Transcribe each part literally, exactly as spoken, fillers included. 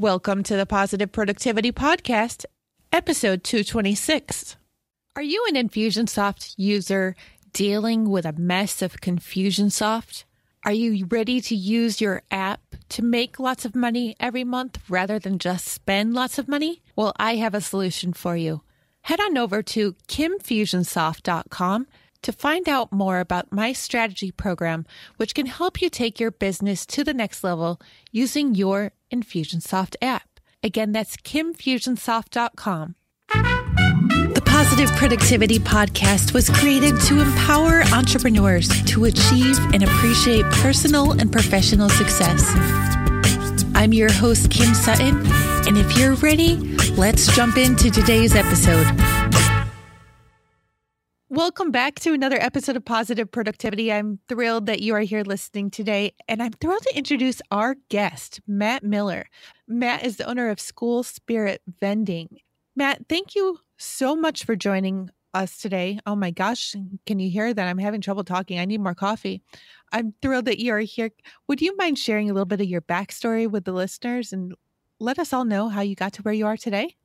Welcome to the Positive Productivity Podcast, episode two twenty-six. Are you an Infusionsoft user dealing with a mess of Confusionsoft? Are you ready to use your app to make lots of money every month rather than just spend lots of money? Well, I have a solution for you. Head on over to Kim Infusionsoft dot com to find out more about my strategy program, which can help you take your business to the next level using your Infusionsoft app. Again, that's Kim Infusionsoft dot com. The Positive Productivity Podcast was created to empower entrepreneurs to achieve and appreciate personal and professional success. I'm your host, Kim Sutton, and if you're ready, let's jump into today's episode. Welcome back to another episode of Positive Productivity. I'm thrilled that you are here listening today, and I'm thrilled to introduce our guest, Matt Miller. Matt is the owner of School Spirit Vending. Matt, thank you so much for joining us today. Oh my gosh, can you hear that? I'm having trouble talking. I need more coffee. I'm thrilled that you are here. Would you mind sharing a little bit of your backstory with the listeners and let us all know how you got to where you are today?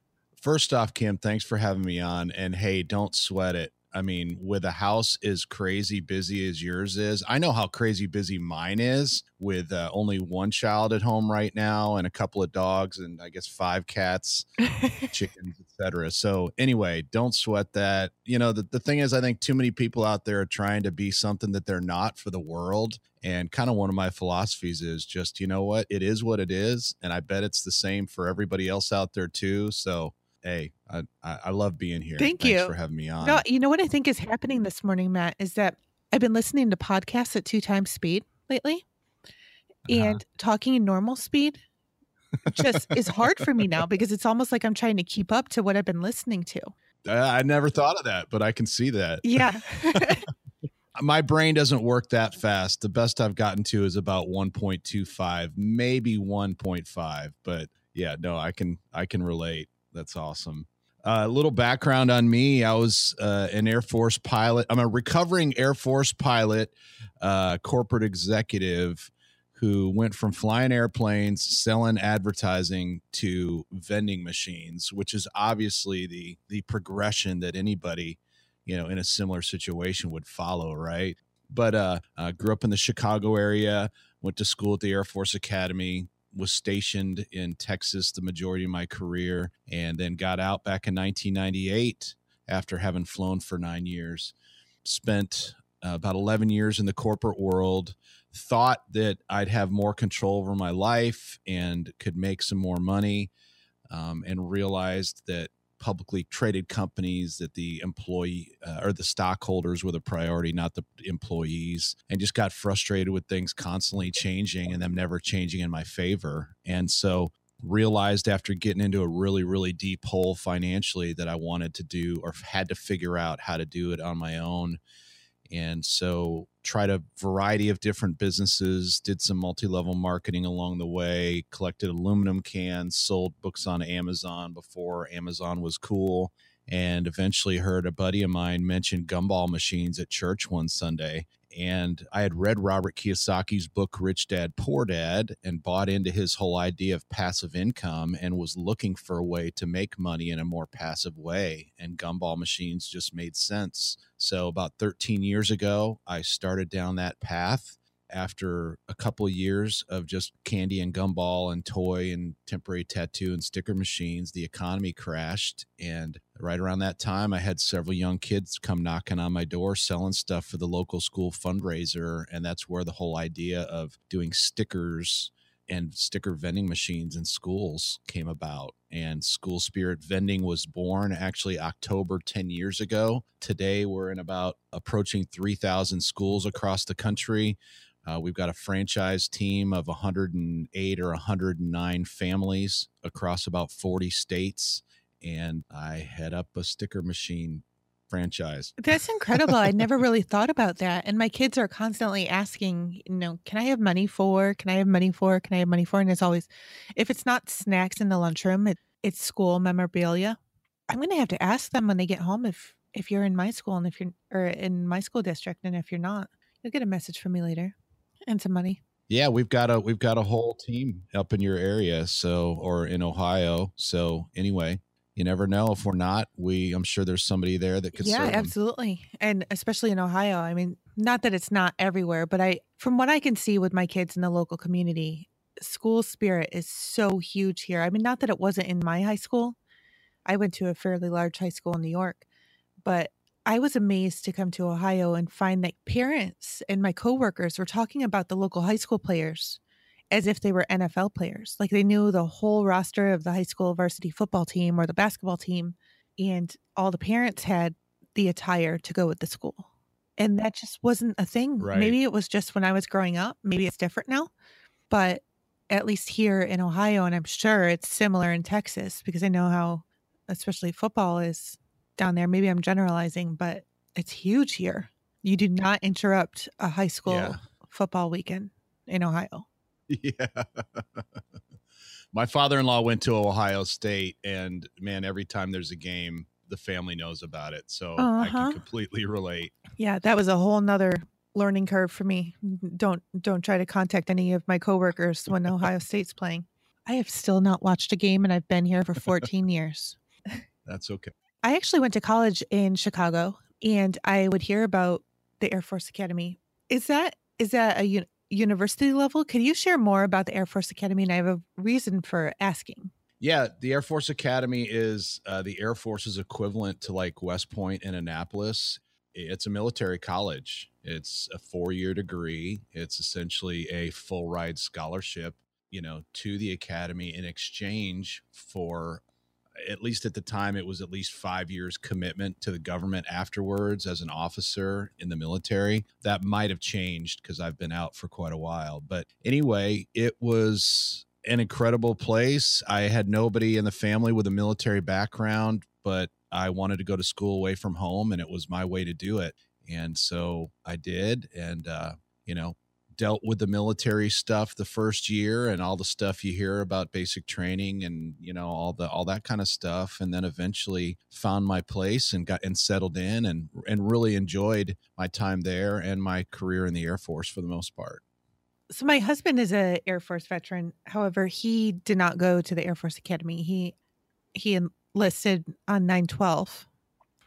First off, Kim, thanks for having me on. And hey, don't sweat it. I mean, with a house as crazy busy as yours is, I know how crazy busy mine is with uh, only one child at home right now and a couple of dogs and I guess five cats, chickens, et cetera. So anyway, don't sweat that. You know, the, the thing is, I think too many people out there are trying to be something that they're not for the world. And kind of one of my philosophies is just, you know what, it is what it is. And I bet it's the same for everybody else out there too. So hey, I, I love being here. Thank Thanks you for having me on. No, you know what I think is happening this morning, Matt, is that I've been listening to podcasts at two times speed lately, uh-huh. and talking in normal speed just is hard for me now because it's almost like I'm trying to keep up to what I've been listening to. Uh, I never thought of that, but I can see that. Yeah. My brain doesn't work that fast. The best I've gotten to is about one point two five, maybe one point five, but yeah, no, I can, I can relate. That's awesome. A uh, little background on me. I was uh, an Air Force pilot. I'm a recovering Air Force pilot, uh, corporate executive who went from flying airplanes, selling advertising to vending machines, which is obviously the the progression that anybody, you know, in a similar situation would follow, right? But uh, uh, grew up in the Chicago area, went to school at the Air Force Academy, was stationed in Texas the majority of my career, and then got out back in nineteen ninety-eight after having flown for nine years. Spent uh, about eleven years in the corporate world, thought that I'd have more control over my life and could make some more money, um, and realized that publicly traded companies, that the employee uh, or the stockholders were the priority, not the employees, and just got frustrated with things constantly changing and them never changing in my favor. And so realized after getting into a really, really deep hole financially that I wanted to do or had to figure out how to do it on my own. And so tried a variety of different businesses, did some multi-level marketing along the way, collected aluminum cans, sold books on Amazon before Amazon was cool, and eventually heard a buddy of mine mention gumball machines at church one Sunday. And I had read Robert Kiyosaki's book, Rich Dad, Poor Dad, and bought into his whole idea of passive income and was looking for a way to make money in a more passive way. And gumball machines just made sense. So about thirteen years ago, I started down that path after a couple years of just candy and gumball and toy and temporary tattoo and sticker machines. The economy crashed. And right around that time, I had several young kids come knocking on my door, selling stuff for the local school fundraiser. And that's where the whole idea of doing stickers and sticker vending machines in schools came about. And School Spirit Vending was born actually October ten years ago. Today, we're in about approaching three thousand schools across the country. Uh, we've got a franchise team of one hundred eight or one hundred nine families across about forty states, and I head up a sticker machine franchise. That's incredible. I never really thought about that. And my kids are constantly asking, you know, can I have money for, can I have money for, can I have money for? And it's always, if it's not snacks in the lunchroom, it, it's school memorabilia. I'm going to have to ask them when they get home if, if you're in my school and if you're or in my school district, and if you're not, you'll get a message from me later. And some money. Yeah, we've got a we've got a whole team up in your area, so or in Ohio. So anyway, you never know. If we're not, we I'm sure there's somebody there that could. Yeah, absolutely, and especially in Ohio. I mean, not that it's not everywhere, but I, from what I can see with my kids in the local community, school spirit is so huge here. I mean, not that it wasn't in my high school. I went to a fairly large high school in New York, but I was amazed to come to Ohio and find that parents and my coworkers were talking about the local high school players as if they were N F L players. Like they knew the whole roster of the high school varsity football team or the basketball team, and all the parents had the attire to go with the school. And that just wasn't a thing. Right. Maybe it was just when I was growing up. Maybe it's different now, but at least here in Ohio, and I'm sure it's similar in Texas because I know how, especially football is down there. Maybe I'm generalizing, but it's huge here. You do not interrupt a high school yeah. football weekend in Ohio. Yeah. My father-in-law went to Ohio State, and man, every time there's a game, the family knows about it. So uh-huh. I can completely relate. Yeah, that was a whole nother learning curve for me. Don't don't try to contact any of my coworkers when Ohio State's playing. I have still not watched a game, and I've been here for fourteen years. That's okay. I actually went to college in Chicago, and I would hear about the Air Force Academy. Is that is that a un- university level? Can you share more about the Air Force Academy? And I have a reason for asking. Yeah, the Air Force Academy is uh, the Air Force's equivalent to like West Point in Annapolis. It's a military college. It's a four-year degree. It's essentially a full ride scholarship, you know, to the academy in exchange for, at least at the time, it was at least five years commitment to the government afterwards as an officer in the military. That might have changed because I've been out for quite a while. But anyway, it was an incredible place. I had nobody in the family with a military background, but I wanted to go to school away from home, and it was my way to do it. And so I did, and, uh, you know, dealt with the military stuff the first year and all the stuff you hear about basic training and, you know, all the, all that kind of stuff. And then eventually found my place and got and settled in and, and really enjoyed my time there and my career in the Air Force for the most part. So my husband is a Air Force veteran. However, he did not go to the Air Force Academy. He, he enlisted on nine twelve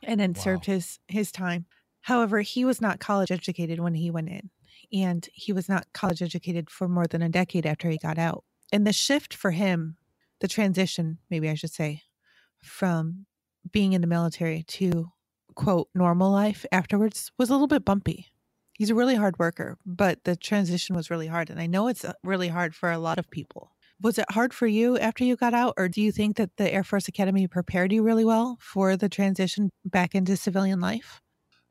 and then wow. served his, his time. However, he was not college educated when he went in. And he was not college educated for more than a decade after he got out. And the shift for him, the transition, maybe I should say, from being in the military to, quote, normal life afterwards was a little bit bumpy. He's a really hard worker, but the transition was really hard. And I know it's really hard for a lot of people. Was it hard for you after you got out? Or do you think that the Air Force Academy prepared you really well for the transition back into civilian life?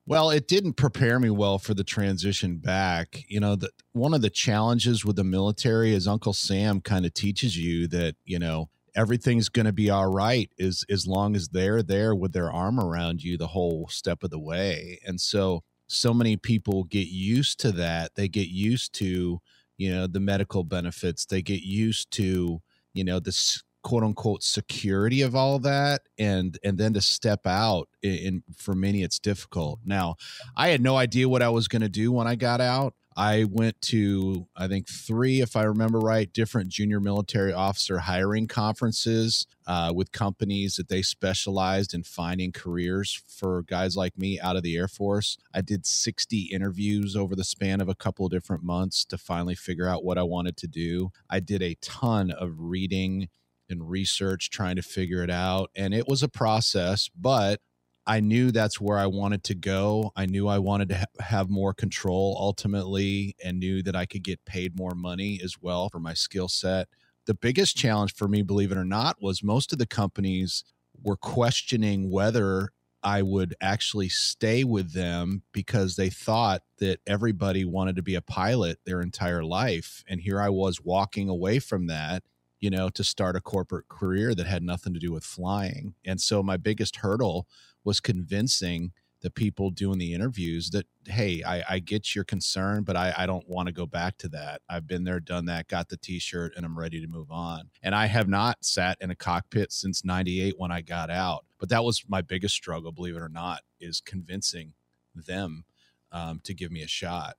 Well, it didn't prepare me well for the transition back. You know, the, one of the challenges with the military is Uncle Sam kind of teaches you that, you know, everything's going to be all right as, as long as they're there with their arm around you the whole step of the way. And so, so many people get used to that. They get used to, you know, the medical benefits. They get used to, you know, this quote unquote security of all that. And, and then to step out in, for many, it's difficult. Now, I had no idea what I was going to do when I got out. I went to, I think three, if I remember right, different junior military officer hiring conferences uh, with companies that they specialized in finding careers for guys like me out of the Air Force. I did sixty interviews over the span of a couple of different months to finally figure out what I wanted to do. I did a ton of reading and research, trying to figure it out. And it was a process, but I knew that's where I wanted to go. I knew I wanted to ha- have more control ultimately, and knew that I could get paid more money as well for my skill set. The biggest challenge for me, believe it or not, was most of the companies were questioning whether I would actually stay with them because they thought that everybody wanted to be a pilot their entire life. And here I was walking away from that, you know, to start a corporate career that had nothing to do with flying. And so my biggest hurdle was convincing the people doing the interviews that, hey, I, I get your concern, but I, I don't want to go back to that. I've been there, done that, got the T-shirt, and I'm ready to move on. And I have not sat in a cockpit since ninety-eight when I got out. But that was my biggest struggle, believe it or not, is convincing them um, to give me a shot.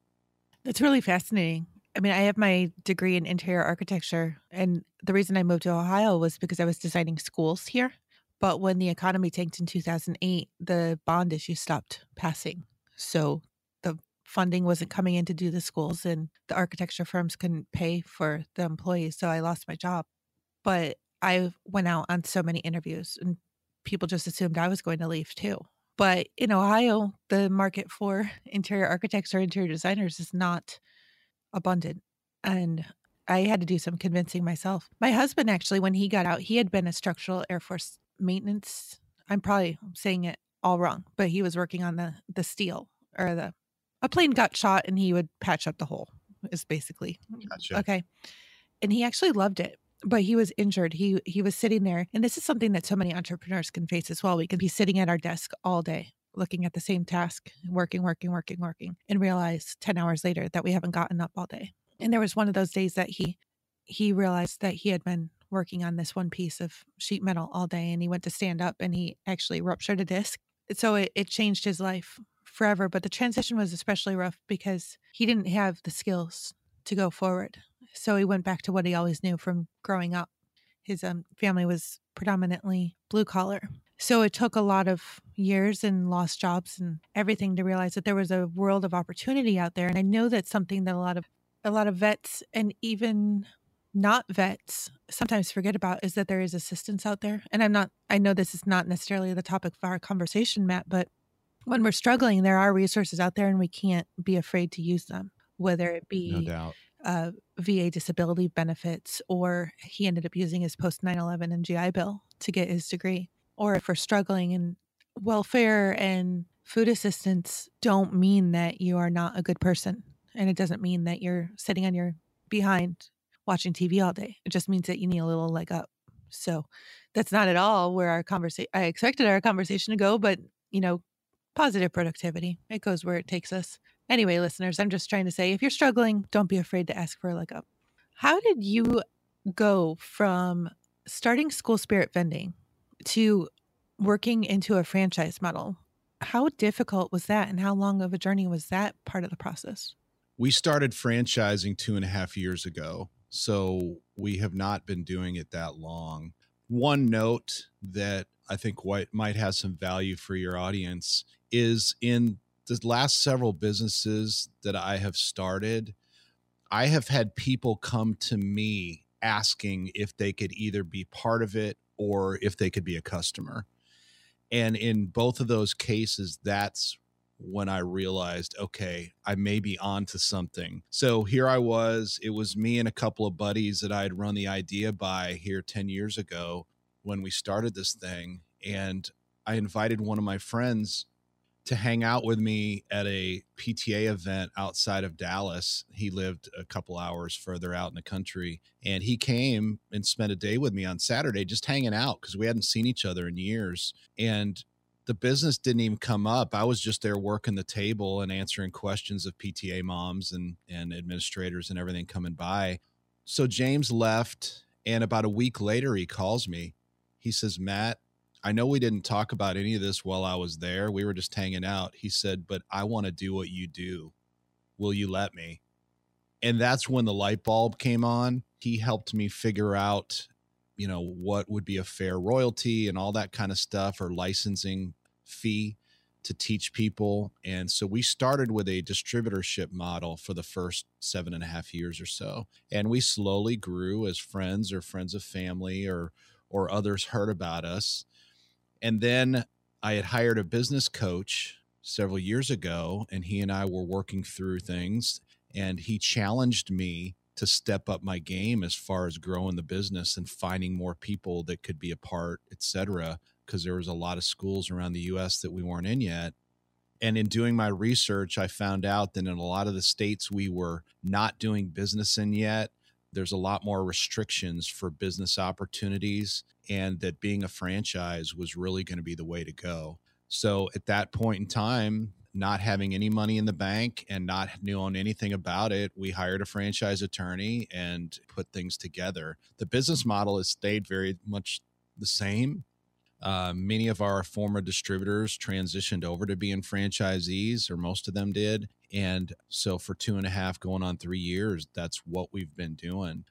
That's really fascinating. I mean, I have my degree in interior architecture, and the reason I moved to Ohio was because I was designing schools here. But when the economy tanked in two thousand eight, the bond issue stopped passing. So the funding wasn't coming in to do the schools, and the architecture firms couldn't pay for the employees. So I lost my job. But I went out on so many interviews, and people just assumed I was going to leave too. But in Ohio, the market for interior architecture, interior designers is not abundant. And I had to do some convincing myself. My husband, actually, when he got out, he had been a structural Air Force maintenance. I'm probably saying it all wrong, but he was working on the the steel or the, a plane got shot and he would patch up the hole is basically. Gotcha. Okay. And he actually loved it, but he was injured. He, he was sitting there. And this is something that so many entrepreneurs can face as well. We can be sitting at our desk all day, looking at the same task, working, working, working, working, and realize ten hours later that we haven't gotten up all day. And there was one of those days that he he realized that he had been working on this one piece of sheet metal all day, and he went to stand up and he actually ruptured a disc. So it, it changed his life forever. But the transition was especially rough because he didn't have the skills to go forward. So he went back to what he always knew from growing up. His um, family was predominantly blue collar. So it took a lot of years and lost jobs and everything to realize that there was a world of opportunity out there. And I know that's something that a lot of a lot of vets and even not vets sometimes forget about, is that there is assistance out there. And I'm not, I know this is not necessarily the topic of our conversation, Matt, but when we're struggling, there are resources out there and we can't be afraid to use them, whether it be no doubt. Uh, V A disability benefits, or he ended up using his post nine eleven and G I Bill to get his degree. Or if we're struggling in welfare and food assistance, don't mean that you are not a good person. And it doesn't mean that you're sitting on your behind watching T V all day. It just means that you need a little leg up. So that's not at all where our conversation, I expected our conversation to go, but you know, positive productivity, it goes where it takes us. Anyway, listeners, I'm just trying to say, if you're struggling, don't be afraid to ask for a leg up. How did you go from starting School Spirit Vending to working into a franchise model? How difficult was that, and how long of a journey was that part of the process? We started franchising two and a half years ago, so we have not been doing it that long. One note that I think what might have some value for your audience is in the last several businesses that I have started, I have had people come to me asking if they could either be part of it or if they could be a customer. And in both of those cases, that's when I realized, okay, I may be onto something. So here I was, it was me and a couple of buddies that I had run the idea by here ten years ago when we started this thing. And I invited one of my friends to hang out with me at a P T A event outside of Dallas. He lived a couple hours further out in the country, and he came and spent a day with me on Saturday, just hanging out because we hadn't seen each other in years. And the business didn't even come up. I was just there working the table and answering questions of P T A moms and, and administrators and everything coming by. So James left, and about a week later, he calls me. He says, "Matt, I know we didn't talk about any of this while I was there. We were just hanging out." He said, "But I want to do what you do. Will you let me?" And that's when the light bulb came on. He helped me figure out, you know, what would be a fair royalty and all that kind of stuff, or licensing fee to teach people. And so we started with a distributorship model for the first seven and a half years or so. And we slowly grew as friends or friends of family or, or others heard about us. And then I had hired a business coach several years ago, and he and I were working through things, and he challenged me to step up my game as far as growing the business and finding more people that could be a part, et cetera, because there was a lot of schools around the U S that we weren't in yet. And in doing my research, I found out that in a lot of the states we were not doing business in yet, there's a lot more restrictions for business opportunities, and that being a franchise was really going to be the way to go. So at that point in time, not having any money in the bank and not knowing anything about it, we hired a franchise attorney and put things together. The business model has stayed very much the same, Uh, many of our former distributors transitioned over to being franchisees, or most of them did. And so for two and a half going on three years, that's what we've been doing.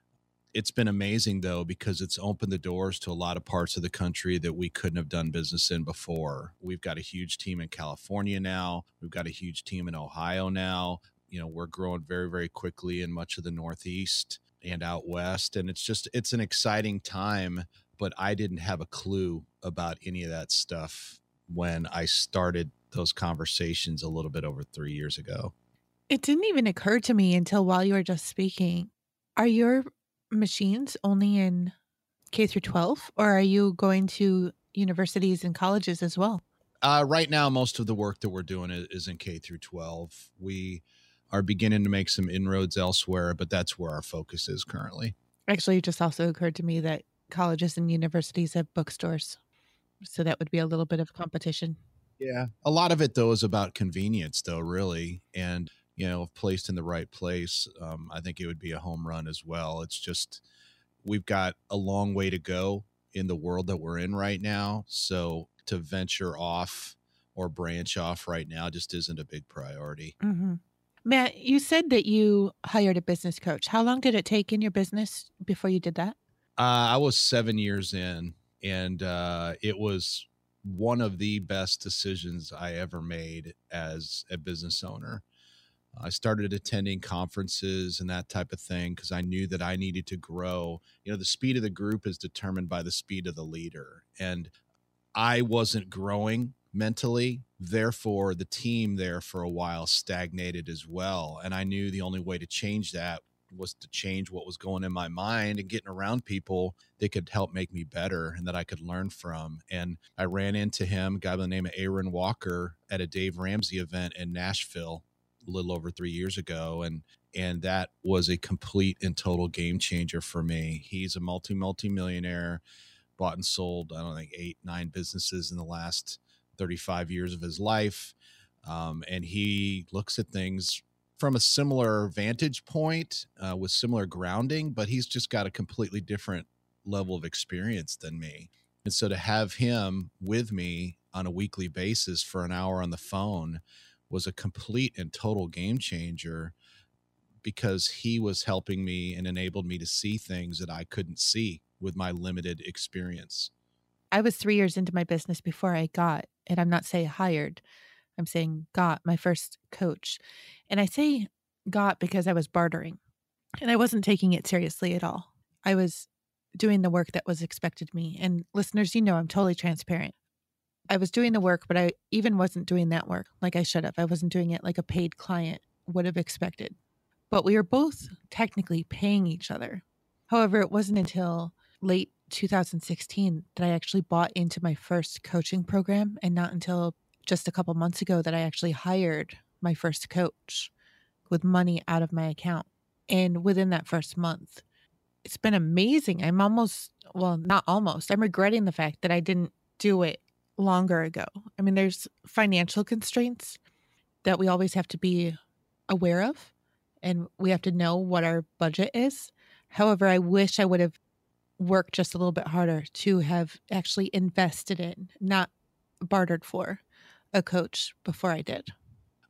It's been amazing, though, because it's opened the doors to a lot of parts of the country that we couldn't have done business in before. We've got a huge team in California now. We've got a huge team in Ohio now. You know, we're growing very, very quickly in much of the Northeast and out West. And it's just, it's an exciting time. But I didn't have a clue about any of that stuff when I started those conversations a little bit over three years ago. It didn't even occur to me until while you were just speaking. Are your machines only in K through twelve, or are you going to universities and colleges as well? Uh, right now, most of the work that we're doing is in K through twelve. We are beginning to make some inroads elsewhere, but that's where our focus is currently. Actually, it just also occurred to me that colleges and universities have bookstores, so that would be a little bit of competition. Yeah. A lot of it, though, is about convenience, though, really. And, you know, if placed in the right place, um, I think it would be a home run as well. It's just, we've got a long way to go in the world that we're in right now. So to venture off or branch off right now just isn't a big priority. Mm-hmm. Matt, you said that you hired a business coach. How long did it take in your business before you did that? Uh, I was seven years in, and uh, it was one of the best decisions I ever made as a business owner. I started attending conferences and that type of thing because I knew that I needed to grow. You know, the speed of the group is determined by the speed of the leader, and I wasn't growing mentally. Therefore, the team there for a while stagnated as well, and I knew the only way to change that was to change what was going in my mind and getting around people that could help make me better and that I could learn from. And I ran into him, a guy by the name of Aaron Walker, at a Dave Ramsey event in Nashville a little over three years ago. And, and that was a complete and total game changer for me. He's a multi, multi-millionaire, bought and sold, I don't think, eight, nine businesses in the last thirty-five years of his life. Um, and he looks at things from a similar vantage point uh, with similar grounding, but he's just got a completely different level of experience than me. And so to have him with me on a weekly basis for an hour on the phone was a complete and total game changer, because he was helping me and enabled me to see things that I couldn't see with my limited experience. I was three years into my business before I got, and I'm not saying hired, I'm saying got my first coach. And I say got because I was bartering and I wasn't taking it seriously at all. I was doing the work that was expected of me. And listeners, you know, I'm totally transparent. I was doing the work, but I even wasn't doing that work like I should have. I wasn't doing it like a paid client would have expected. But we were both technically paying each other. However, it wasn't until late two thousand sixteen that I actually bought into my first coaching program, and not until just a couple months ago that I actually hired my first coach with money out of my account. And within that first month, it's been amazing. I'm almost, well, not almost, I'm regretting the fact that I didn't do it longer ago. I mean, there's financial constraints that we always have to be aware of, and we have to know what our budget is. However, I wish I would have worked just a little bit harder to have actually invested in, not bartered for, a coach before I did.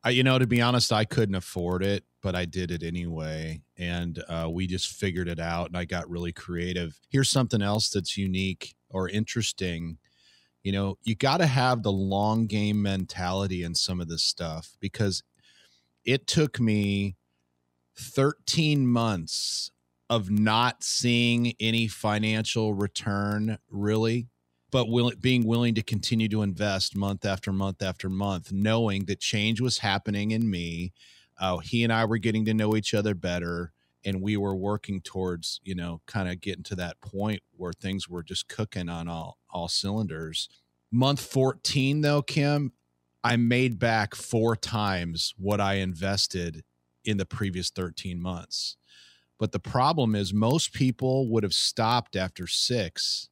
I, you know, to be honest, I couldn't afford it, but I did it anyway. And uh, we just figured it out, and I got really creative. Here's something else that's unique or interesting. You know, you got to have the long game mentality in some of this stuff, because it took me thirteen months of not seeing any financial return, really. But will, being willing to continue to invest month after month after month, knowing that change was happening in me. Uh, he and I were getting to know each other better, and we were working towards, you know, kind of getting to that point where things were just cooking on all, all cylinders. Month fourteen, though, Kim, I made back four times what I invested in the previous thirteen months. But the problem is most people would have stopped after six,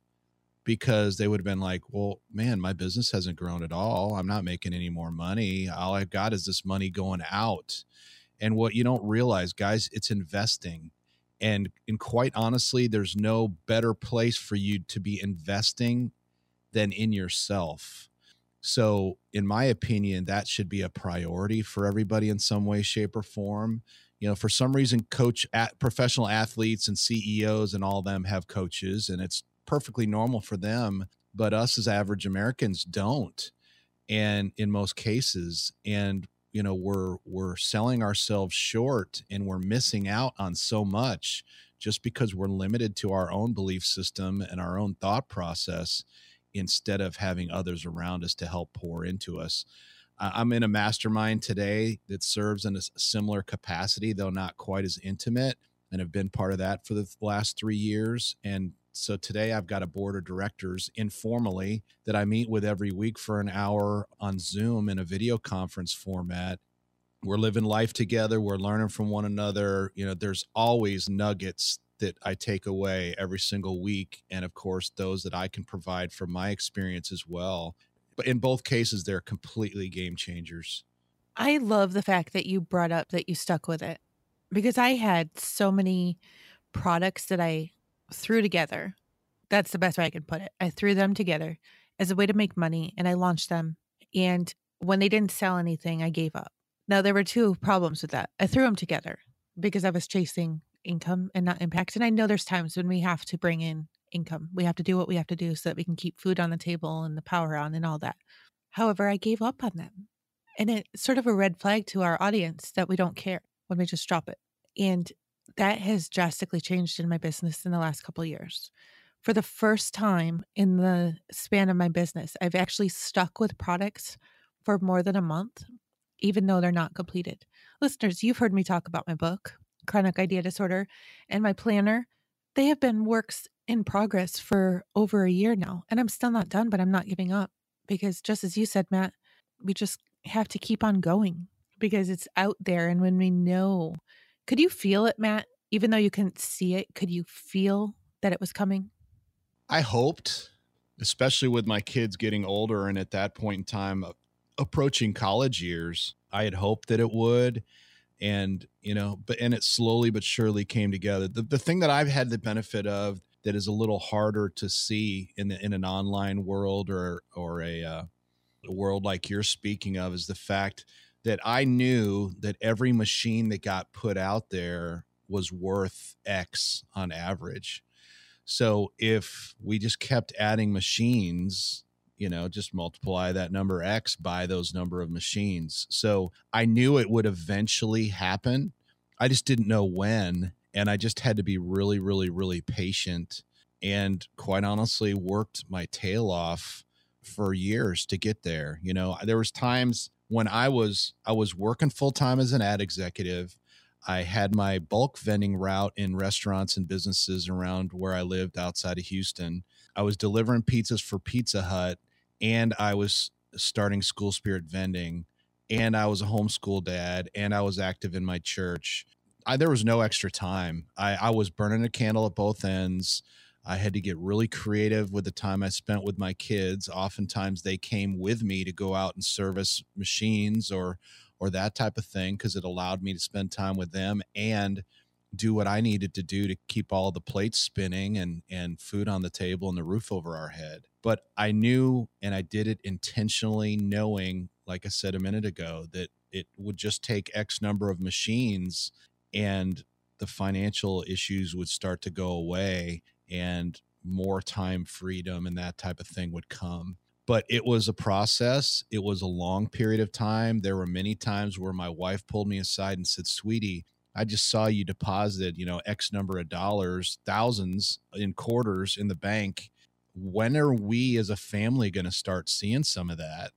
because they would have been like, well, man, my business hasn't grown at all. I'm not making any more money. All I've got is this money going out. And what you don't realize, guys, it's investing. And, and quite honestly, there's no better place for you to be investing than in yourself. So in my opinion, that should be a priority for everybody in some way, shape, or form. You know, for some reason, coach at professional athletes and C E Os and all of them have coaches, and it's perfectly normal for them. But us as average Americans don't, and in most cases, and you know, we're we're selling ourselves short, and we're missing out on so much just because we're limited to our own belief system and our own thought process, instead of having others around us to help pour into us. I'm in a mastermind today that serves in a similar capacity, though not quite as intimate, and have been part of that for the last three years. And so today I've got a board of directors informally that I meet with every week for an hour on Zoom in a video conference format. We're living life together. We're learning from one another. You know, there's always nuggets that I take away every single week. And of course, those that I can provide from my experience as well. But in both cases, they're completely game changers. I love the fact that you brought up that you stuck with it, because I had so many products that I threw together. That's the best way I can put it. I threw them together as a way to make money, and I launched them. And when they didn't sell anything, I gave up. Now, there were two problems with that. I threw them together because I was chasing income and not impact. And I know there's times when we have to bring in income. We have to do what we have to do so that we can keep food on the table and the power on and all that. However, I gave up on them. And it's sort of a red flag to our audience that we don't care when we just drop it. And that has drastically changed in my business in the last couple of years. For the first time in the span of my business, I've actually stuck with products for more than a month, even though they're not completed. Listeners, you've heard me talk about my book, Chronic Idea Disorder, and my planner. They have been works in progress for over a year now, and I'm still not done, but I'm not giving up, because just as you said, Matt, we just have to keep on going because it's out there. And when we know, could you feel it, Matt? Even though you couldn't see it, could you feel that it was coming? I hoped, especially with my kids getting older and at that point in time, approaching college years, I had hoped that it would. And, you know, but, and it slowly but surely came together. The, the thing that I've had the benefit of that is a little harder to see in the, in an online world or, or a, uh, a world like you're speaking of, is the fact that I knew that every machine that got put out there was worth X on average. So if we just kept adding machines, you know, just multiply that number X by those number of machines. So I knew it would eventually happen. I just didn't know when. And I just had to be really, really, really patient, and quite honestly worked my tail off for years to get there. You know, there was times when I was, I was working full time as an ad executive. I had my bulk vending route in restaurants and businesses around where I lived outside of Houston. I was delivering pizzas for Pizza Hut, and I was starting School Spirit Vending, and I was a homeschool dad, and I was active in my church. I, there was no extra time. I, I was burning a candle at both ends. I had to get really creative with the time I spent with my kids. Oftentimes they came with me to go out and service machines or or that type of thing, because it allowed me to spend time with them and do what I needed to do to keep all the plates spinning and, and food on the table and the roof over our head. But I knew, and I did it intentionally, knowing, like I said a minute ago, that it would just take X number of machines and the financial issues would start to go away and more time freedom and that type of thing would come. But it was a process. It was a long period of time. There were many times where my wife pulled me aside and said, "Sweetie, I just saw you deposited, you know, X number of dollars, thousands in quarters in the bank. When are we as a family going to start seeing some of that?"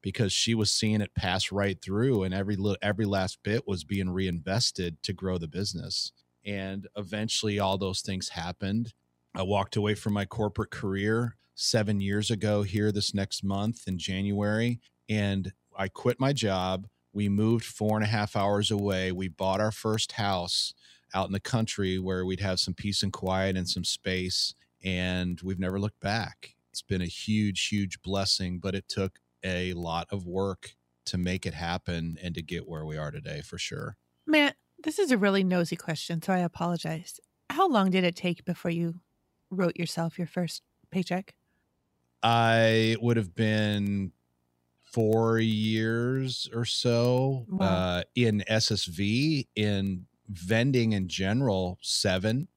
Because she was seeing it pass right through, and every little, every last bit was being reinvested to grow the business. And eventually all those things happened. I walked away from my corporate career seven years ago here this next month in January, and I quit my job. We moved four and a half hours away. We bought our first house out in the country where we'd have some peace and quiet and some space, and we've never looked back. It's been a huge, huge blessing, but it took a lot of work to make it happen and to get where we are today for sure. Matt, this is a really nosy question, so I apologize. How long did it take before you wrote yourself your first paycheck? I would have been four years or so wow. uh, in S S V, in vending in general, seven.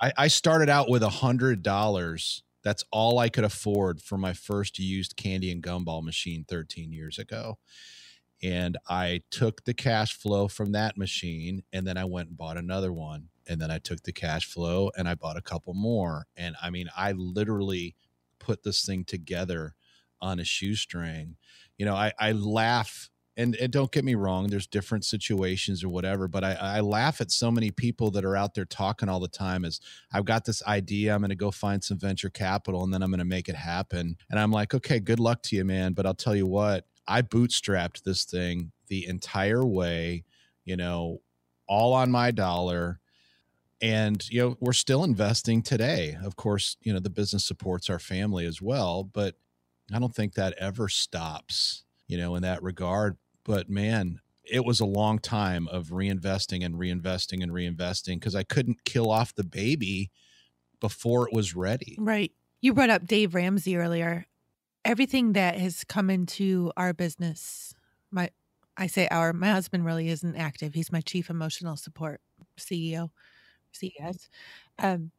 I, I started out with a hundred dollars. That's all I could afford for my first used candy and gumball machine thirteen years ago. And I took the cash flow from that machine, and then I went and bought another one. And then I took the cash flow and I bought a couple more. And I mean, I literally put this thing together on a shoestring. You know, I, I laugh, and, and don't get me wrong, there's different situations or whatever, but I, I laugh at so many people that are out there talking all the time as I've got this idea, I'm going to go find some venture capital and then I'm going to make it happen. And I'm like, okay, good luck to you, man. But I'll tell you what, I bootstrapped this thing the entire way, you know, all on my dollar. And, you know, we're still investing today. Of course, you know, the business supports our family as well, but I don't think that ever stops, you know, in that regard. But man, it was a long time of reinvesting and reinvesting and reinvesting because I couldn't kill off the baby before it was ready. Right. You brought up Dave Ramsey earlier. Everything that has come into our business, my I say our, my husband really isn't active. He's my chief emotional support C E O. C S. Um,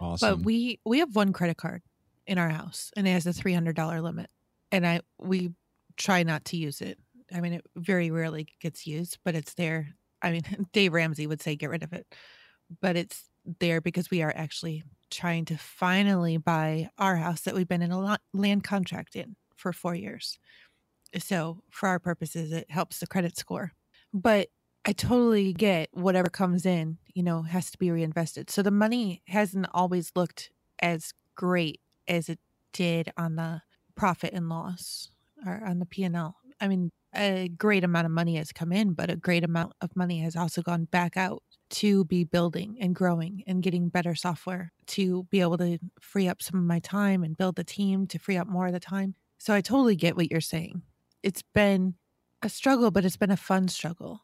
awesome. But we, we have one credit card in our house and it has a three hundred dollars limit. And I, we try not to use it. I mean, it very rarely gets used, but it's there. I mean, Dave Ramsey would say, get rid of it, but it's there because we are actually trying to finally buy our house that we've been in a land contract in for four years. So for our purposes, it helps the credit score, but I totally get whatever comes in, you know, has to be reinvested. So the money hasn't always looked as great as it did on the profit and loss or on the P and L. I mean, a great amount of money has come in, but a great amount of money has also gone back out to be building and growing and getting better software to be able to free up some of my time and build the team to free up more of the time. So I totally get what you're saying. It's been a struggle, but it's been a fun struggle.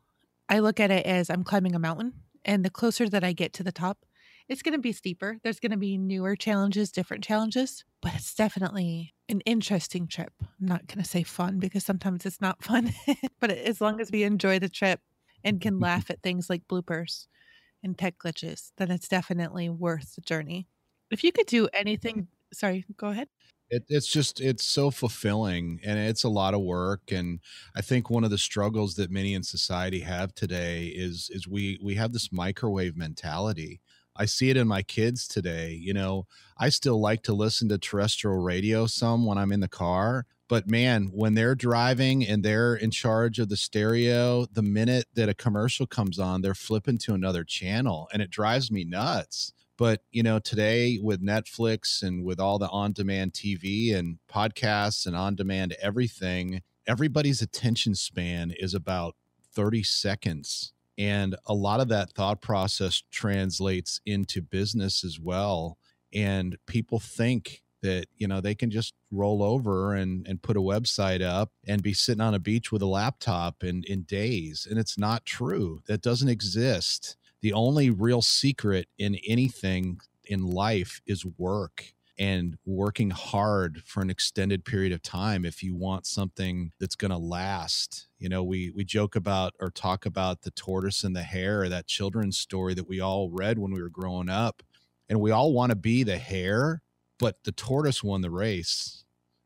I look at it as I'm climbing a mountain, and the closer that I get to the top, it's going to be steeper. There's going to be newer challenges, different challenges, but it's definitely an interesting trip. I'm not going to say fun because sometimes it's not fun, but as long as we enjoy the trip and can laugh at things like bloopers and tech glitches, then it's definitely worth the journey. If you could do anything, sorry, go ahead. It, it's just, it's so fulfilling and it's a lot of work. And I think one of the struggles that many in society have today is, is we, we have this microwave mentality. I see it in my kids today. You know, I still like to listen to terrestrial radio some when I'm in the car, but man, when they're driving and they're in charge of the stereo, the minute that a commercial comes on, they're flipping to another channel and it drives me nuts. But, you know, today with Netflix and with all the on-demand T V and podcasts and on-demand everything, everybody's attention span is about thirty seconds. And a lot of that thought process translates into business as well. And people think that, you know, they can just roll over and, and put a website up and be sitting on a beach with a laptop in, in days. And it's not true. That doesn't exist. The only real secret in anything in life is work and working hard for an extended period of time if you want something that's going to last. You know, we we joke about or talk about the tortoise and the hare, that children's story that we all read when we were growing up. And we all want to be the hare, but the tortoise won the race.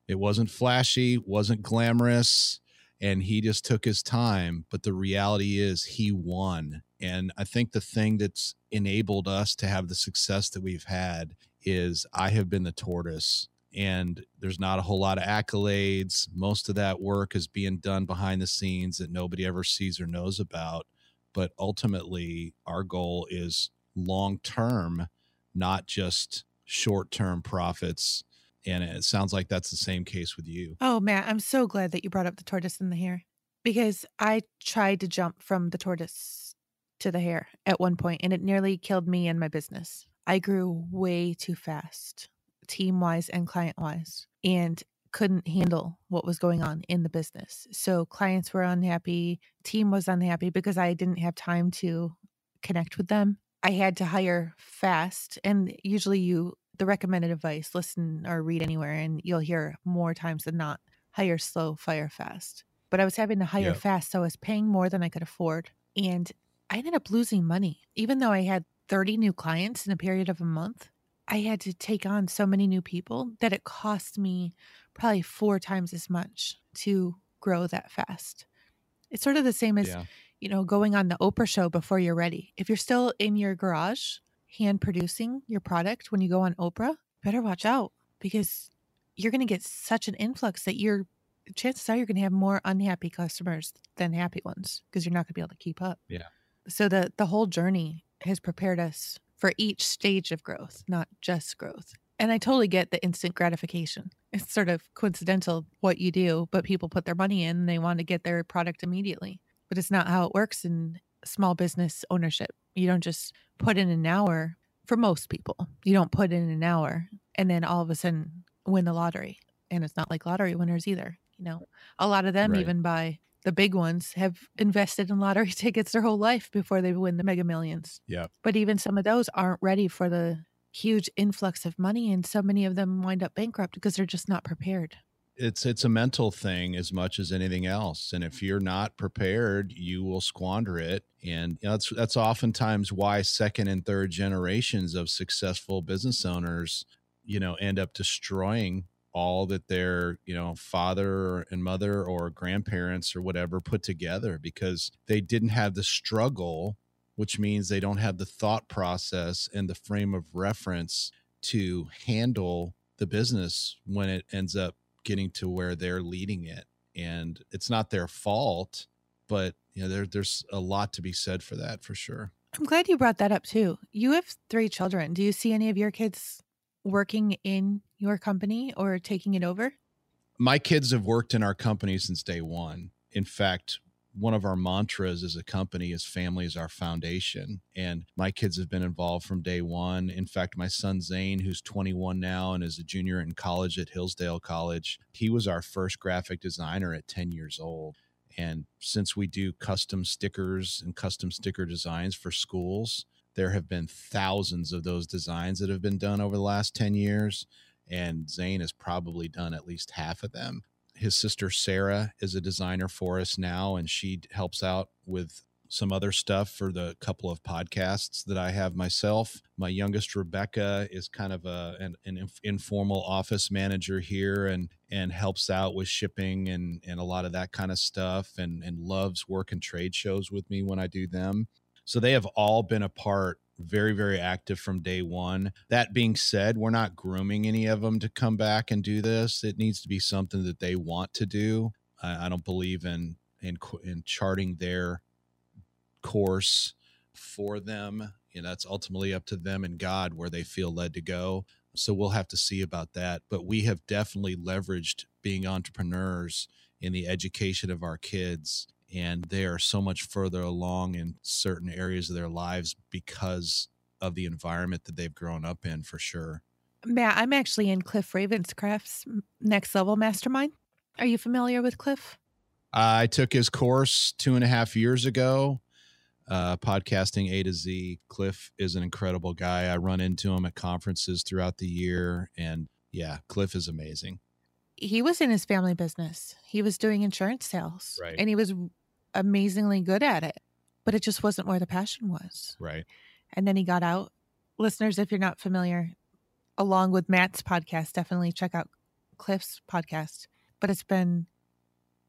It wasn't flashy, wasn't glamorous, and he just took his time. But the reality is he won. And I think the thing that's enabled us to have the success that we've had is I have been the tortoise, and there's not a whole lot of accolades. Most of that work is being done behind the scenes that nobody ever sees or knows about. But ultimately, our goal is long-term, not just short-term profits. And it sounds like that's the same case with you. Oh, Matt, I'm so glad that you brought up the tortoise and the hare, because I tried to jump from the tortoise to the hair at one point, and it nearly killed me and my business. I grew way too fast, team-wise and client-wise, and couldn't handle what was going on in the business. So clients were unhappy, team was unhappy because I didn't have time to connect with them. I had to hire fast, and usually you the recommended advice, listen or read anywhere, and you'll hear more times than not, hire slow, fire fast. But I was having to hire yeah. fast, so I was paying more than I could afford. And I ended up losing money. Even though I had thirty new clients in a period of a month, I had to take on so many new people that it cost me probably four times as much to grow that fast. It's sort of the same as, yeah. you know, going on the Oprah show before you're ready. If you're still in your garage, hand producing your product when you go on Oprah, better watch out, because you're going to get such an influx that you're, chances are you're going to have more unhappy customers than happy ones, because you're not going to be able to keep up. Yeah. So the, the whole journey has prepared us for each stage of growth, not just growth. And I totally get the instant gratification. It's sort of coincidental what you do, but people put their money in and they want to get their product immediately. But it's not how it works in small business ownership. You don't just put in an hour. For most people, you don't put in an hour and then all of a sudden win the lottery. And it's not like lottery winners either. You know, a lot of them, right. even by the big ones, have invested in lottery tickets their whole life before they win the mega millions. Yeah. But even some of those aren't ready for the huge influx of money. And so many of them wind up bankrupt because they're just not prepared. It's it's a mental thing as much as anything else. And if you're not prepared, you will squander it. And you know, that's that's oftentimes why second and third generations of successful business owners, you know, end up destroying all that their, you know, father and mother or grandparents or whatever put together, because they didn't have the struggle, which means they don't have the thought process and the frame of reference to handle the business when it ends up getting to where they're leading it. And it's not their fault, but you know, there, there's a lot to be said for that, for sure. I'm glad you brought that up too. You have three children. Do you see any of your kids working in your company or taking it over? My kids have worked in our company since day one. In fact, one of our mantras as a company is family is our foundation. And my kids have been involved from day one. In fact, my son Zane, who's twenty-one now and is a junior in college at Hillsdale College, he was our first graphic designer at ten years old. And since we do custom stickers and custom sticker designs for schools, there have been thousands of those designs that have been done over the last ten years. And Zane has probably done at least half of them. His sister, Sarah, is a designer for us now, and she helps out with some other stuff for the couple of podcasts that I have myself. My youngest, Rebecca, is kind of a, an, an inf- informal office manager here and and helps out with shipping and, and a lot of that kind of stuff, and, and loves working trade shows with me when I do them. So they have all been a part, very, very active from day one. That being said, we're not grooming any of them to come back and do this. It needs to be something that they want to do. I, I don't believe in, in, in charting their course for them. You know, that's ultimately up to them and God where they feel led to go. So we'll have to see about that. But we have definitely leveraged being entrepreneurs in the education of our kids. And they are so much further along in certain areas of their lives because of the environment that they've grown up in, for sure. Matt, I'm actually in Cliff Ravenscraft's Next Level Mastermind. Are you familiar with Cliff? Uh, I took his course two and a half years ago, uh, Podcasting A to Z. Cliff is an incredible guy. I run into him at conferences throughout the year. And yeah, Cliff is amazing. He was in his family business. He was doing insurance sales, right. and he was amazingly good at it, but it just wasn't where the passion was. Right. And then he got out. Listeners, if you're not familiar, along with Matt's podcast, definitely check out Cliff's podcast. But it's been,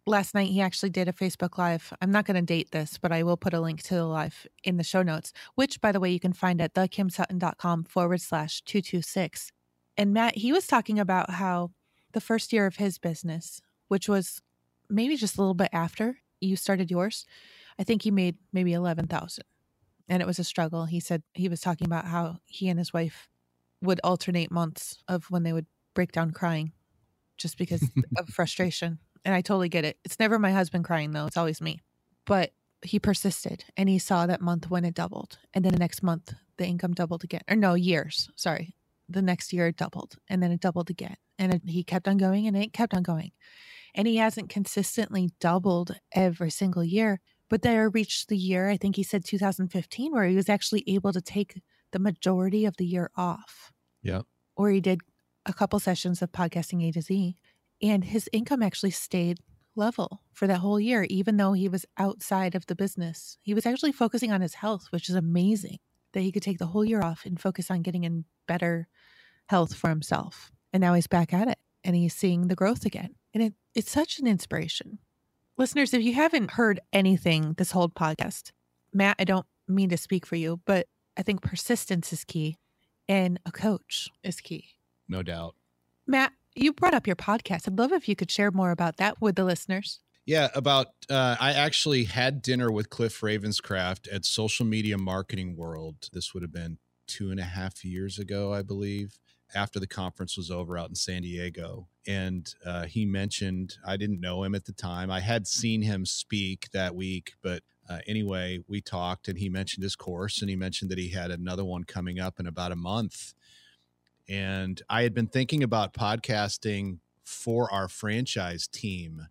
last night he actually did a Facebook Live. I'm not going to date this, but I will put a link to the live in the show notes, which, by the way, you can find at thekimsutton.com forward slash 226. And Matt, he was talking about how the first year of his business, which was maybe just a little bit after you started yours, I think he made maybe eleven thousand dollars, and it was a struggle. He said he was talking about how he and his wife would alternate months of when they would break down crying just because of frustration. And I totally get it. It's never my husband crying though. It's always me. But he persisted, and he saw that month when it doubled. And then the next month, the income doubled again, or no years, sorry. The next year it doubled, and then it doubled again. And it, he kept on going, and it kept on going. And he hasn't consistently doubled every single year, but there reached the year, I think he said two thousand fifteen, where he was actually able to take the majority of the year off. Yeah. or he did a couple sessions of Podcasting A to Z, and his income actually stayed level for that whole year, even though he was outside of the business. He was actually focusing on his health, which is amazing that he could take the whole year off and focus on getting in better health for himself. And now he's back at it and he's seeing the growth again. And it, it's such an inspiration. Listeners, if you haven't heard anything this whole podcast, Matt, I don't mean to speak for you, but I think persistence is key and a coach is key. No doubt. Matt, you brought up your podcast. I'd love if you could share more about that with the listeners. Yeah, about uh, I actually had dinner with Cliff Ravenscraft at Social Media Marketing World. This would have been two and a half years ago, I believe, after the conference was over out in San Diego. And uh, he mentioned, I didn't know him at the time. I had seen him speak that week, but uh, anyway, we talked and he mentioned his course and he mentioned that he had another one coming up in about a month. And I had been thinking about podcasting for our franchise team.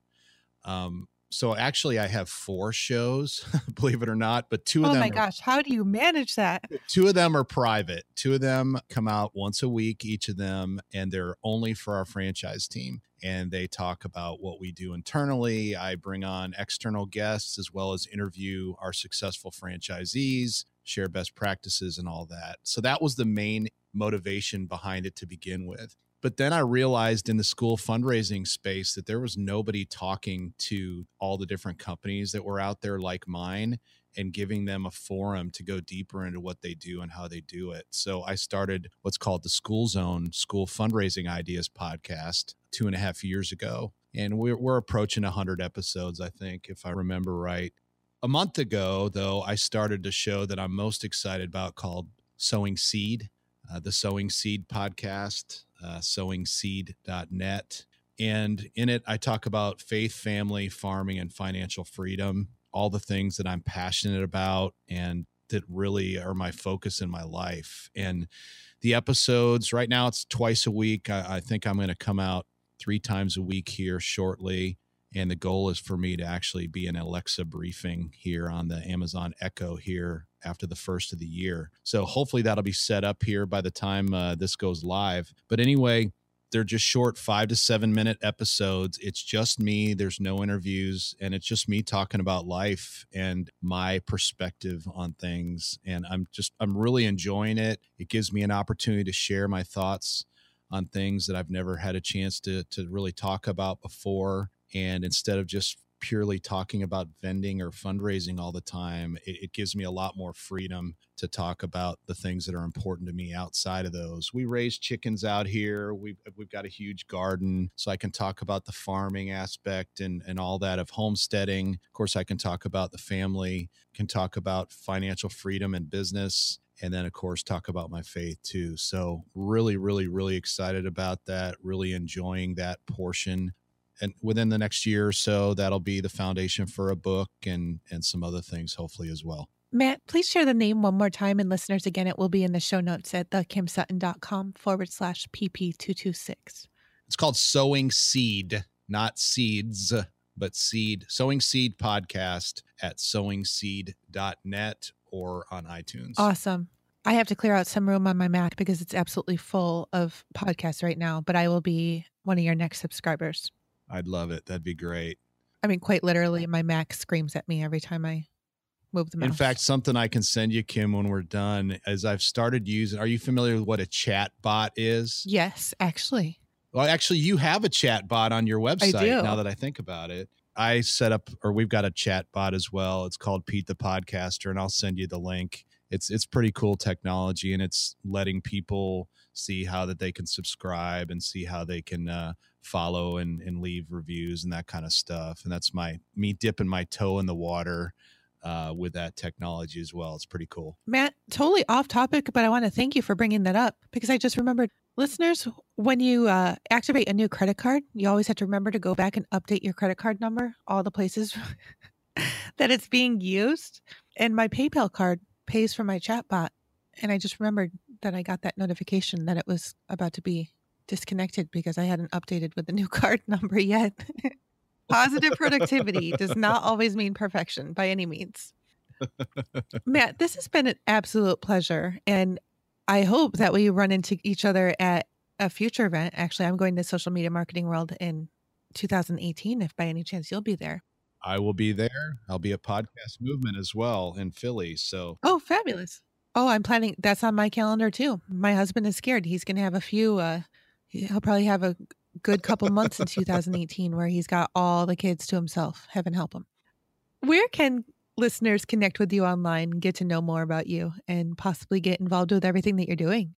Um, so actually I have four shows, believe it or not, but two of them. Oh my gosh, how do you manage that? Two of them are private. Two of them come out once a week, each of them, and they're only for our franchise team. And they talk about what we do internally. I bring on external guests as well as interview our successful franchisees, share best practices and all that. So that was the main motivation behind it to begin with. But then I realized in the school fundraising space that there was nobody talking to all the different companies that were out there like mine and giving them a forum to go deeper into what they do and how they do it. So I started what's called the School Zone School Fundraising Ideas Podcast two and a half years ago. And we're, we're approaching one hundred episodes, I think, if I remember right. A month ago, though, I started a show that I'm most excited about called Sowing Seed. Uh, the Sowing Seed podcast, uh, sowing seed dot net. And in it, I talk about faith, family, farming, and financial freedom, all the things that I'm passionate about and that really are my focus in my life. And the episodes, right now it's twice a week. I, I think I'm going to come out three times a week here shortly. And the goal is for me to actually be an Alexa briefing here on the Amazon Echo here after the first of the year. So hopefully that'll be set up here by the time uh, this goes live. But anyway, they're just short five to seven minute episodes. It's just me. There's no interviews. And it's just me talking about life and my perspective on things. And I'm just, I'm really enjoying it. It gives me an opportunity to share my thoughts on things that I've never had a chance to, to really talk about before. And instead of just purely talking about vending or fundraising all the time, it, it gives me a lot more freedom to talk about the things that are important to me outside of those. We raise chickens out here. We've, we've got a huge garden, so I can talk about the farming aspect and, and all that of homesteading. Of course, I can talk about the family, can talk about financial freedom and business, and then, of course, talk about my faith, too. So really, really, really excited about that, really enjoying that portion. And within the next year or so, that'll be the foundation for a book and and some other things, hopefully, as well. Matt, please share the name one more time. And listeners, again, it will be in the show notes at thekimsutton.com forward slash pp226. It's called Sowing Seed, not seeds, but seed. Sowing Seed podcast at sowing seed dot net or on iTunes. Awesome. I have to clear out some room on my Mac because it's absolutely full of podcasts right now, but I will be one of your next subscribers. I'd love it. That'd be great. I mean, quite literally, my Mac screams at me every time I move the mouse. In fact, something I can send you, Kim, when we're done, is I've started using, are you familiar with what a chat bot is? Yes, actually. Well, actually, you have a chat bot on your website, I do. Now that I think about it. I set up, or we've got a chat bot as well. It's called Pete the Podcaster, and I'll send you the link. It's it's pretty cool technology, and it's letting people see how that they can subscribe and see how they can uh, follow and, and leave reviews and that kind of stuff. And that's my me dipping my toe in the water uh, with that technology as well. It's pretty cool. Matt, totally off topic, but I want to thank you for bringing that up because I just remembered, listeners, when you uh, activate a new credit card, you always have to remember to go back and update your credit card number, all the places that it's being used. And my PayPal card pays for my chatbot. And I just remembered that I got that notification that it was about to be disconnected because I hadn't updated with the new card number yet. Positive productivity does not always mean perfection by any means. Matt, this has been an absolute pleasure. And I hope that we run into each other at a future event. Actually, I'm going to Social Media Marketing World in two thousand eighteen, if by any chance you'll be there. I will be there. I'll be at Podcast Movement as well in Philly. So, oh, fabulous. Oh, I'm planning. That's on my calendar too. My husband is scared. He's going to have a few, uh, he'll probably have a good couple months in two thousand eighteen where he's got all the kids to himself. Heaven help him. Where can listeners connect with you online, get to know more about you, and possibly get involved with everything that you're doing?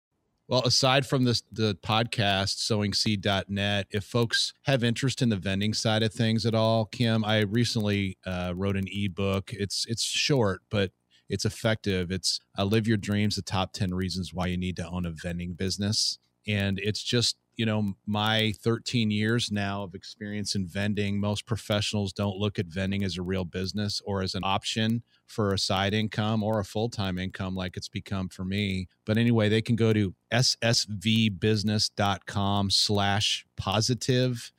Well, aside from this, the podcast, sowing seed dot net, if folks have interest in the vending side of things at all, Kim, I recently uh, wrote an ebook. It's it's short, but it's effective. It's I Live Your Dreams, the top ten reasons why you need to own a vending business. And it's just, you know, my thirteen years now of experience in vending. Most professionals don't look at vending as a real business or as an option for a side income or a full-time income like it's become for me. But anyway, they can go to s s v business dot com slash positive.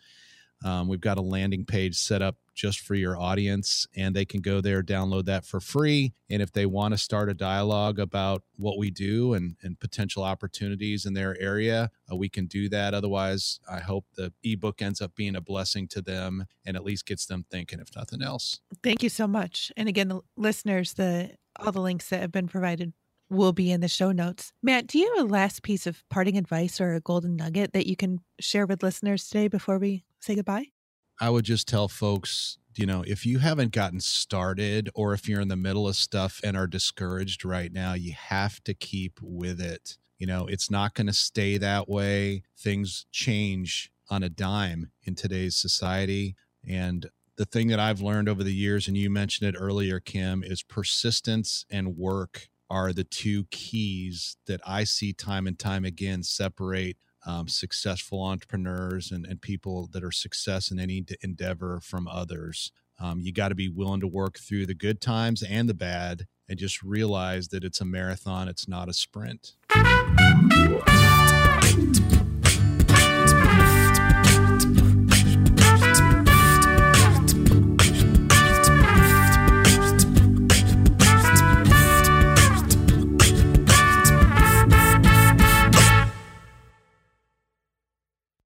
Um, we've got a landing page set up just for your audience, and they can go there, download that for free. And if they want to start a dialogue about what we do and, and potential opportunities in their area, uh, we can do that. Otherwise, I hope the ebook ends up being a blessing to them and at least gets them thinking, if nothing else. Thank you so much. And again, the listeners, the all the links that have been provided will be in the show notes. Matt, do you have a last piece of parting advice or a golden nugget that you can share with listeners today before we say goodbye? I would just tell folks, you know, if you haven't gotten started or if you're in the middle of stuff and are discouraged right now, you have to keep with it. You know, it's not going to stay that way. Things change on a dime in today's society. And the thing that I've learned over the years, and you mentioned it earlier, Kim, is persistence and work are the two keys that I see time and time again separate Um, successful entrepreneurs and, and people that are success in any endeavor from others. Um, you got to be willing to work through the good times and the bad and just realize that it's a marathon. It's not a sprint.